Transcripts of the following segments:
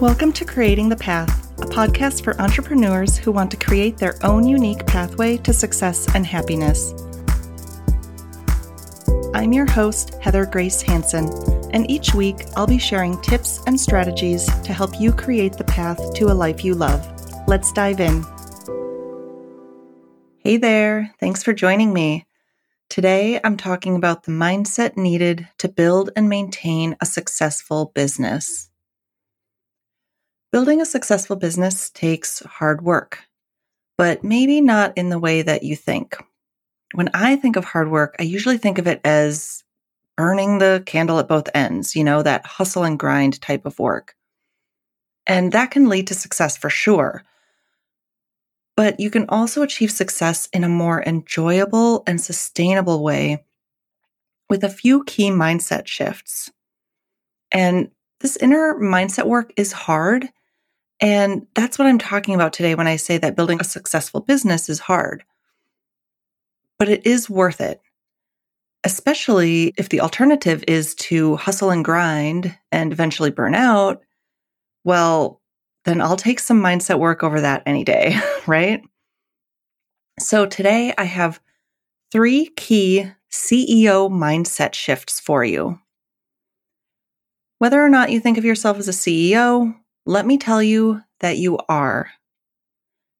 Welcome to Creating the Path, a podcast for entrepreneurs who want to create their own unique pathway to success and happiness. I'm your host, Heather Grace Hansen, and each week I'll be sharing tips and strategies to help you create the path to a life you love. Let's dive in. Hey there, thanks for joining me. Today I'm talking about the mindset needed to build and maintain a successful business. Building a successful business takes hard work, but maybe not in the way that you think. When I think of hard work, I usually think of it as burning the candle at both ends, that hustle and grind type of work. And that can lead to success for sure. But you can also achieve success in a more enjoyable and sustainable way with a few key mindset shifts. And this inner mindset work is hard. And that's what I'm talking about today when I say that building a successful business is hard. But it is worth it, especially if the alternative is to hustle and grind and eventually burn out. Well, then I'll take some mindset work over that any day, right? So today I have 3 key CEO mindset shifts for you. Whether or not you think of yourself as a CEO, let me tell you that you are.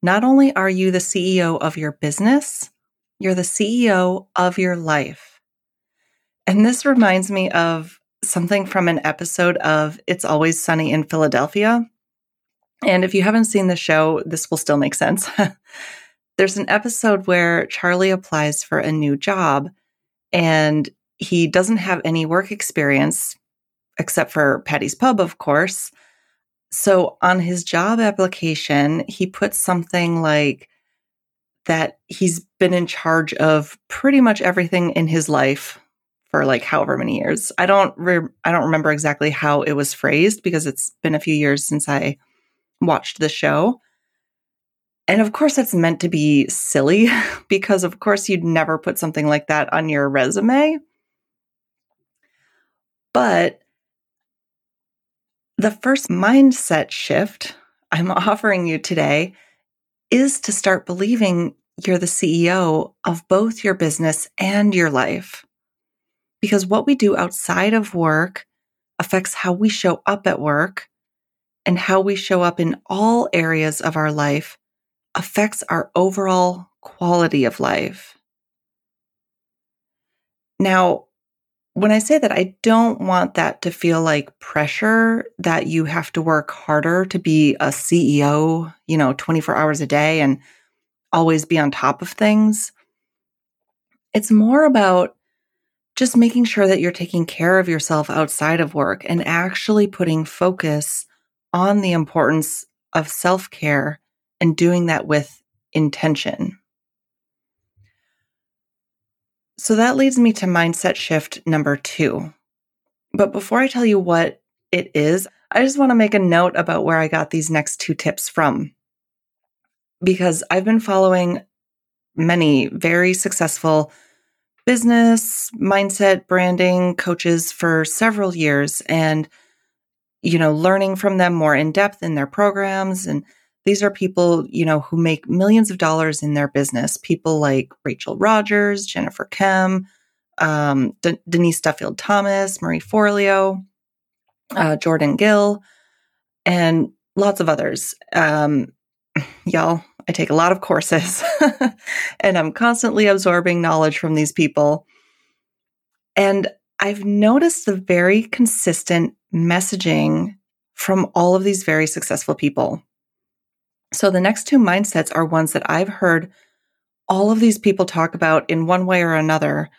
Not only are you the CEO of your business, you're the CEO of your life. And this reminds me of something from an episode of It's Always Sunny in Philadelphia. And if you haven't seen the show, this will still make sense. There's an episode where Charlie applies for a new job and he doesn't have any work experience, except for Patty's Pub, of course. So on his job application, he puts something like, that he's been in charge of pretty much everything in his life for like however many years. I don't remember exactly how it was phrased because it's been a few years since I watched the show. And of course, it's meant to be silly because of course you'd never put something like that on your resume. But the first mindset shift I'm offering you today is to start believing you're the CEO of both your business and your life. Because what we do outside of work affects how we show up at work, and how we show up in all areas of our life affects our overall quality of life. Now, when I say that, I don't want that to feel like pressure that you have to work harder to be a CEO, 24 hours a day and always be on top of things. It's more about just making sure that you're taking care of yourself outside of work and actually putting focus on the importance of self-care and doing that with intention. So that leads me to mindset shift number 2. But before I tell you what it is, I just want to make a note about where I got these next 2 tips from. Because I've been following many very successful business, mindset, branding coaches for several years and, learning from them more in depth in their programs. And these are people, who make millions of dollars in their business. People like Rachel Rogers, Jennifer Kem, Denise Duffield-Thomas, Marie Forleo, Jordan Gill, and lots of others. Y'all, I take a lot of courses and I'm constantly absorbing knowledge from these people. And I've noticed the very consistent messaging from all of these very successful people. So the next 2 mindsets are ones that I've heard all of these people talk about in one way or another.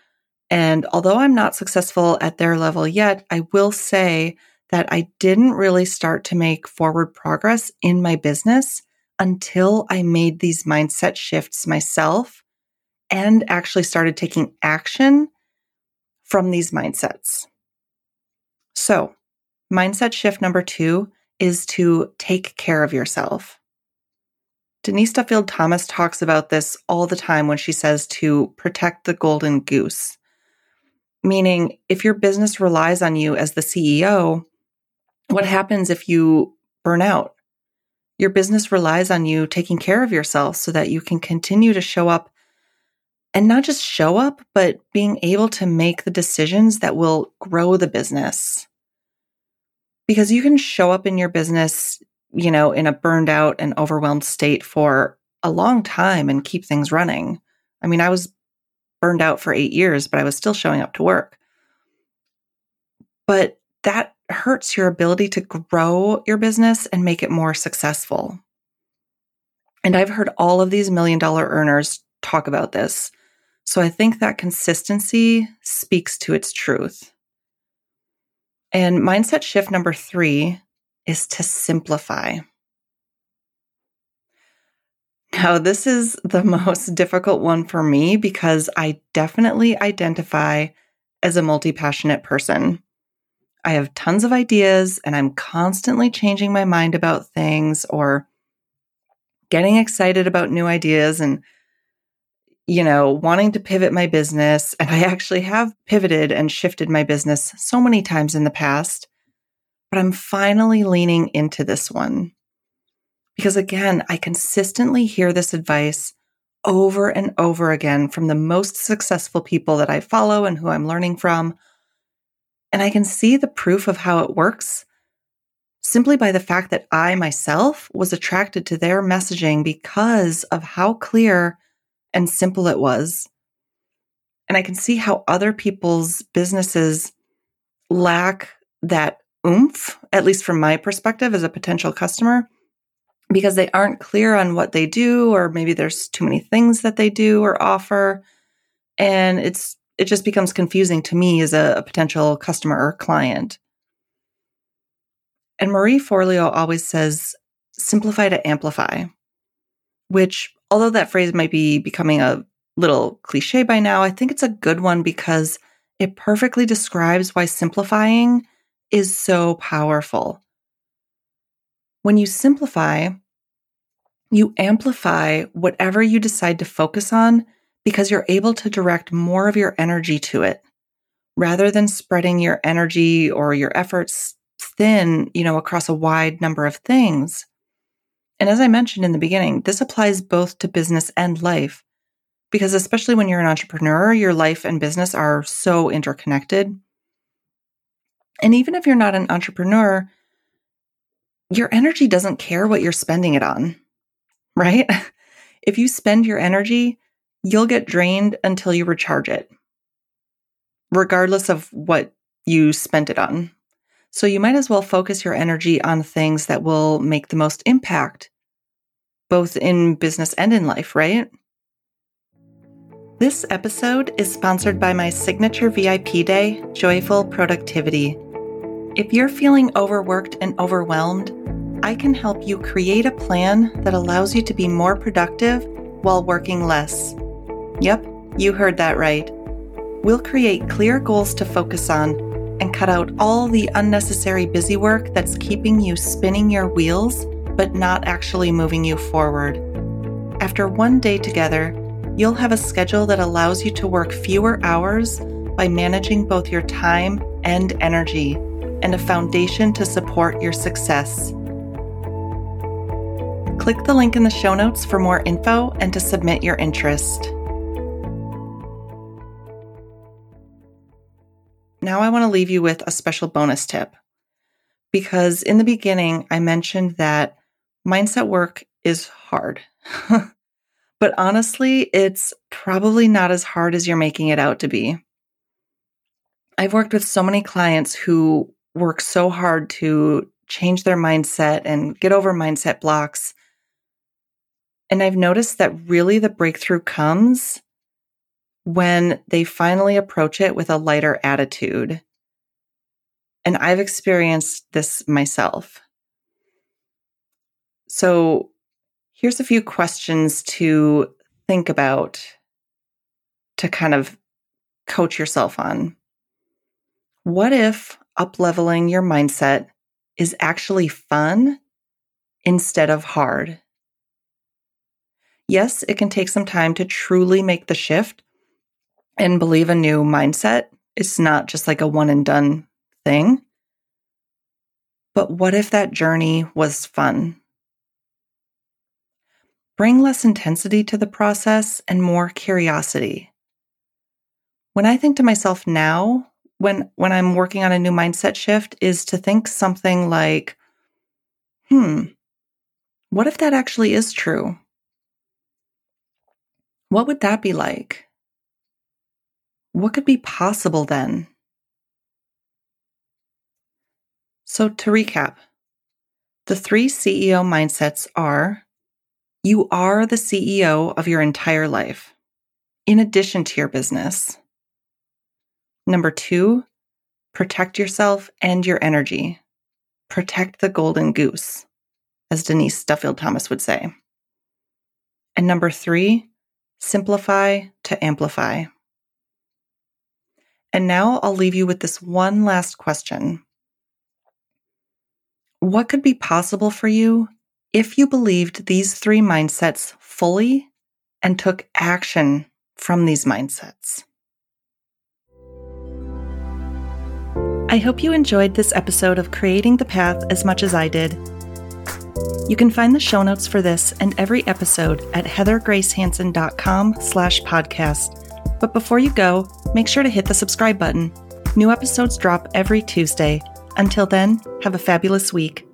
And although I'm not successful at their level yet, I will say that I didn't really start to make forward progress in my business until I made these mindset shifts myself and actually started taking action from these mindsets. So mindset shift number 2 is to take care of yourself. Denise Duffield-Thomas talks about this all the time when she says to protect the golden goose, meaning if your business relies on you as the CEO, what happens if you burn out. Your business relies on you taking care of yourself so that you can continue to show up, and not just show up, but being able to make the decisions that will grow the business. Because you can show up in your business, you know, in a burned out and overwhelmed state for a long time and keep things running. I mean, I was burned out for 8 years, but I was still showing up to work. But that hurts your ability to grow your business and make it more successful. And I've heard all of these $1 million earners talk about this. So I think that consistency speaks to its truth. And mindset shift number 3 is to simplify. Now, this is the most difficult one for me because I definitely identify as a multi-passionate person. I have tons of ideas and I'm constantly changing my mind about things or getting excited about new ideas and, you know, wanting to pivot my business. And I actually have pivoted and shifted my business so many times in the past, but I'm finally leaning into this one. Because again, I consistently hear this advice over and over again from the most successful people that I follow and who I'm learning from. And I can see the proof of how it works simply by the fact that I myself was attracted to their messaging because of how clear and simple it was. And I can see how other people's businesses lack that oomph, at least from my perspective as a potential customer, because they aren't clear on what they do, or maybe there's too many things that they do or offer. And it just becomes confusing to me as a potential customer or client. And Marie Forleo always says, simplify to amplify, which, although that phrase might be becoming a little cliche by now, I think it's a good one because it perfectly describes why simplifying is so powerful. When you simplify, you amplify whatever you decide to focus on because you're able to direct more of your energy to it. Rather than spreading your energy or your efforts thin, you know, across a wide number of things. And as I mentioned in the beginning, this applies both to business and life, because especially when you're an entrepreneur, your life and business are so interconnected. And even if you're not an entrepreneur, your energy doesn't care what you're spending it on, right? If you spend your energy, you'll get drained until you recharge it, regardless of what you spent it on. So you might as well focus your energy on things that will make the most impact, both in business and in life, right? This episode is sponsored by my signature VIP day, Joyful Productivity. If you're feeling overworked and overwhelmed, I can help you create a plan that allows you to be more productive while working less. Yep, you heard that right. We'll create clear goals to focus on and cut out all the unnecessary busy work that's keeping you spinning your wheels, but not actually moving you forward. After one day together, you'll have a schedule that allows you to work fewer hours by managing both your time and energy, and a foundation to support your success. Click the link in the show notes for more info and to submit your interest. Now I want to leave you with a special bonus tip, because in the beginning, I mentioned that mindset work is hard, but honestly, it's probably not as hard as you're making it out to be. I've worked with so many clients who work so hard to change their mindset and get over mindset blocks. And I've noticed that really the breakthrough comes when they finally approach it with a lighter attitude. And I've experienced this myself. So here's a few questions to think about to kind of coach yourself on. What if up-leveling your mindset is actually fun instead of hard? Yes, it can take some time to truly make the shift and believe a new mindset. It's not just like a one and done thing. But what if that journey was fun? Bring less intensity to the process and more curiosity. When I think to myself now, when I'm working on a new mindset shift, is to think something like, what if that actually is true? What would that be like? What could be possible then? So to recap, the 3 CEO mindsets are, you are the CEO of your entire life, in addition to your business. Number 2, protect yourself and your energy. Protect the golden goose, as Denise Duffield-Thomas would say. And number 3, simplify to amplify. And now I'll leave you with this one last question. What could be possible for you if you believed these 3 mindsets fully and took action from these mindsets? I hope you enjoyed this episode of Creating the Path as much as I did. You can find the show notes for this and every episode at heathergracehansen.com/podcast. But before you go, make sure to hit the subscribe button. New episodes drop every Tuesday. Until then, have a fabulous week.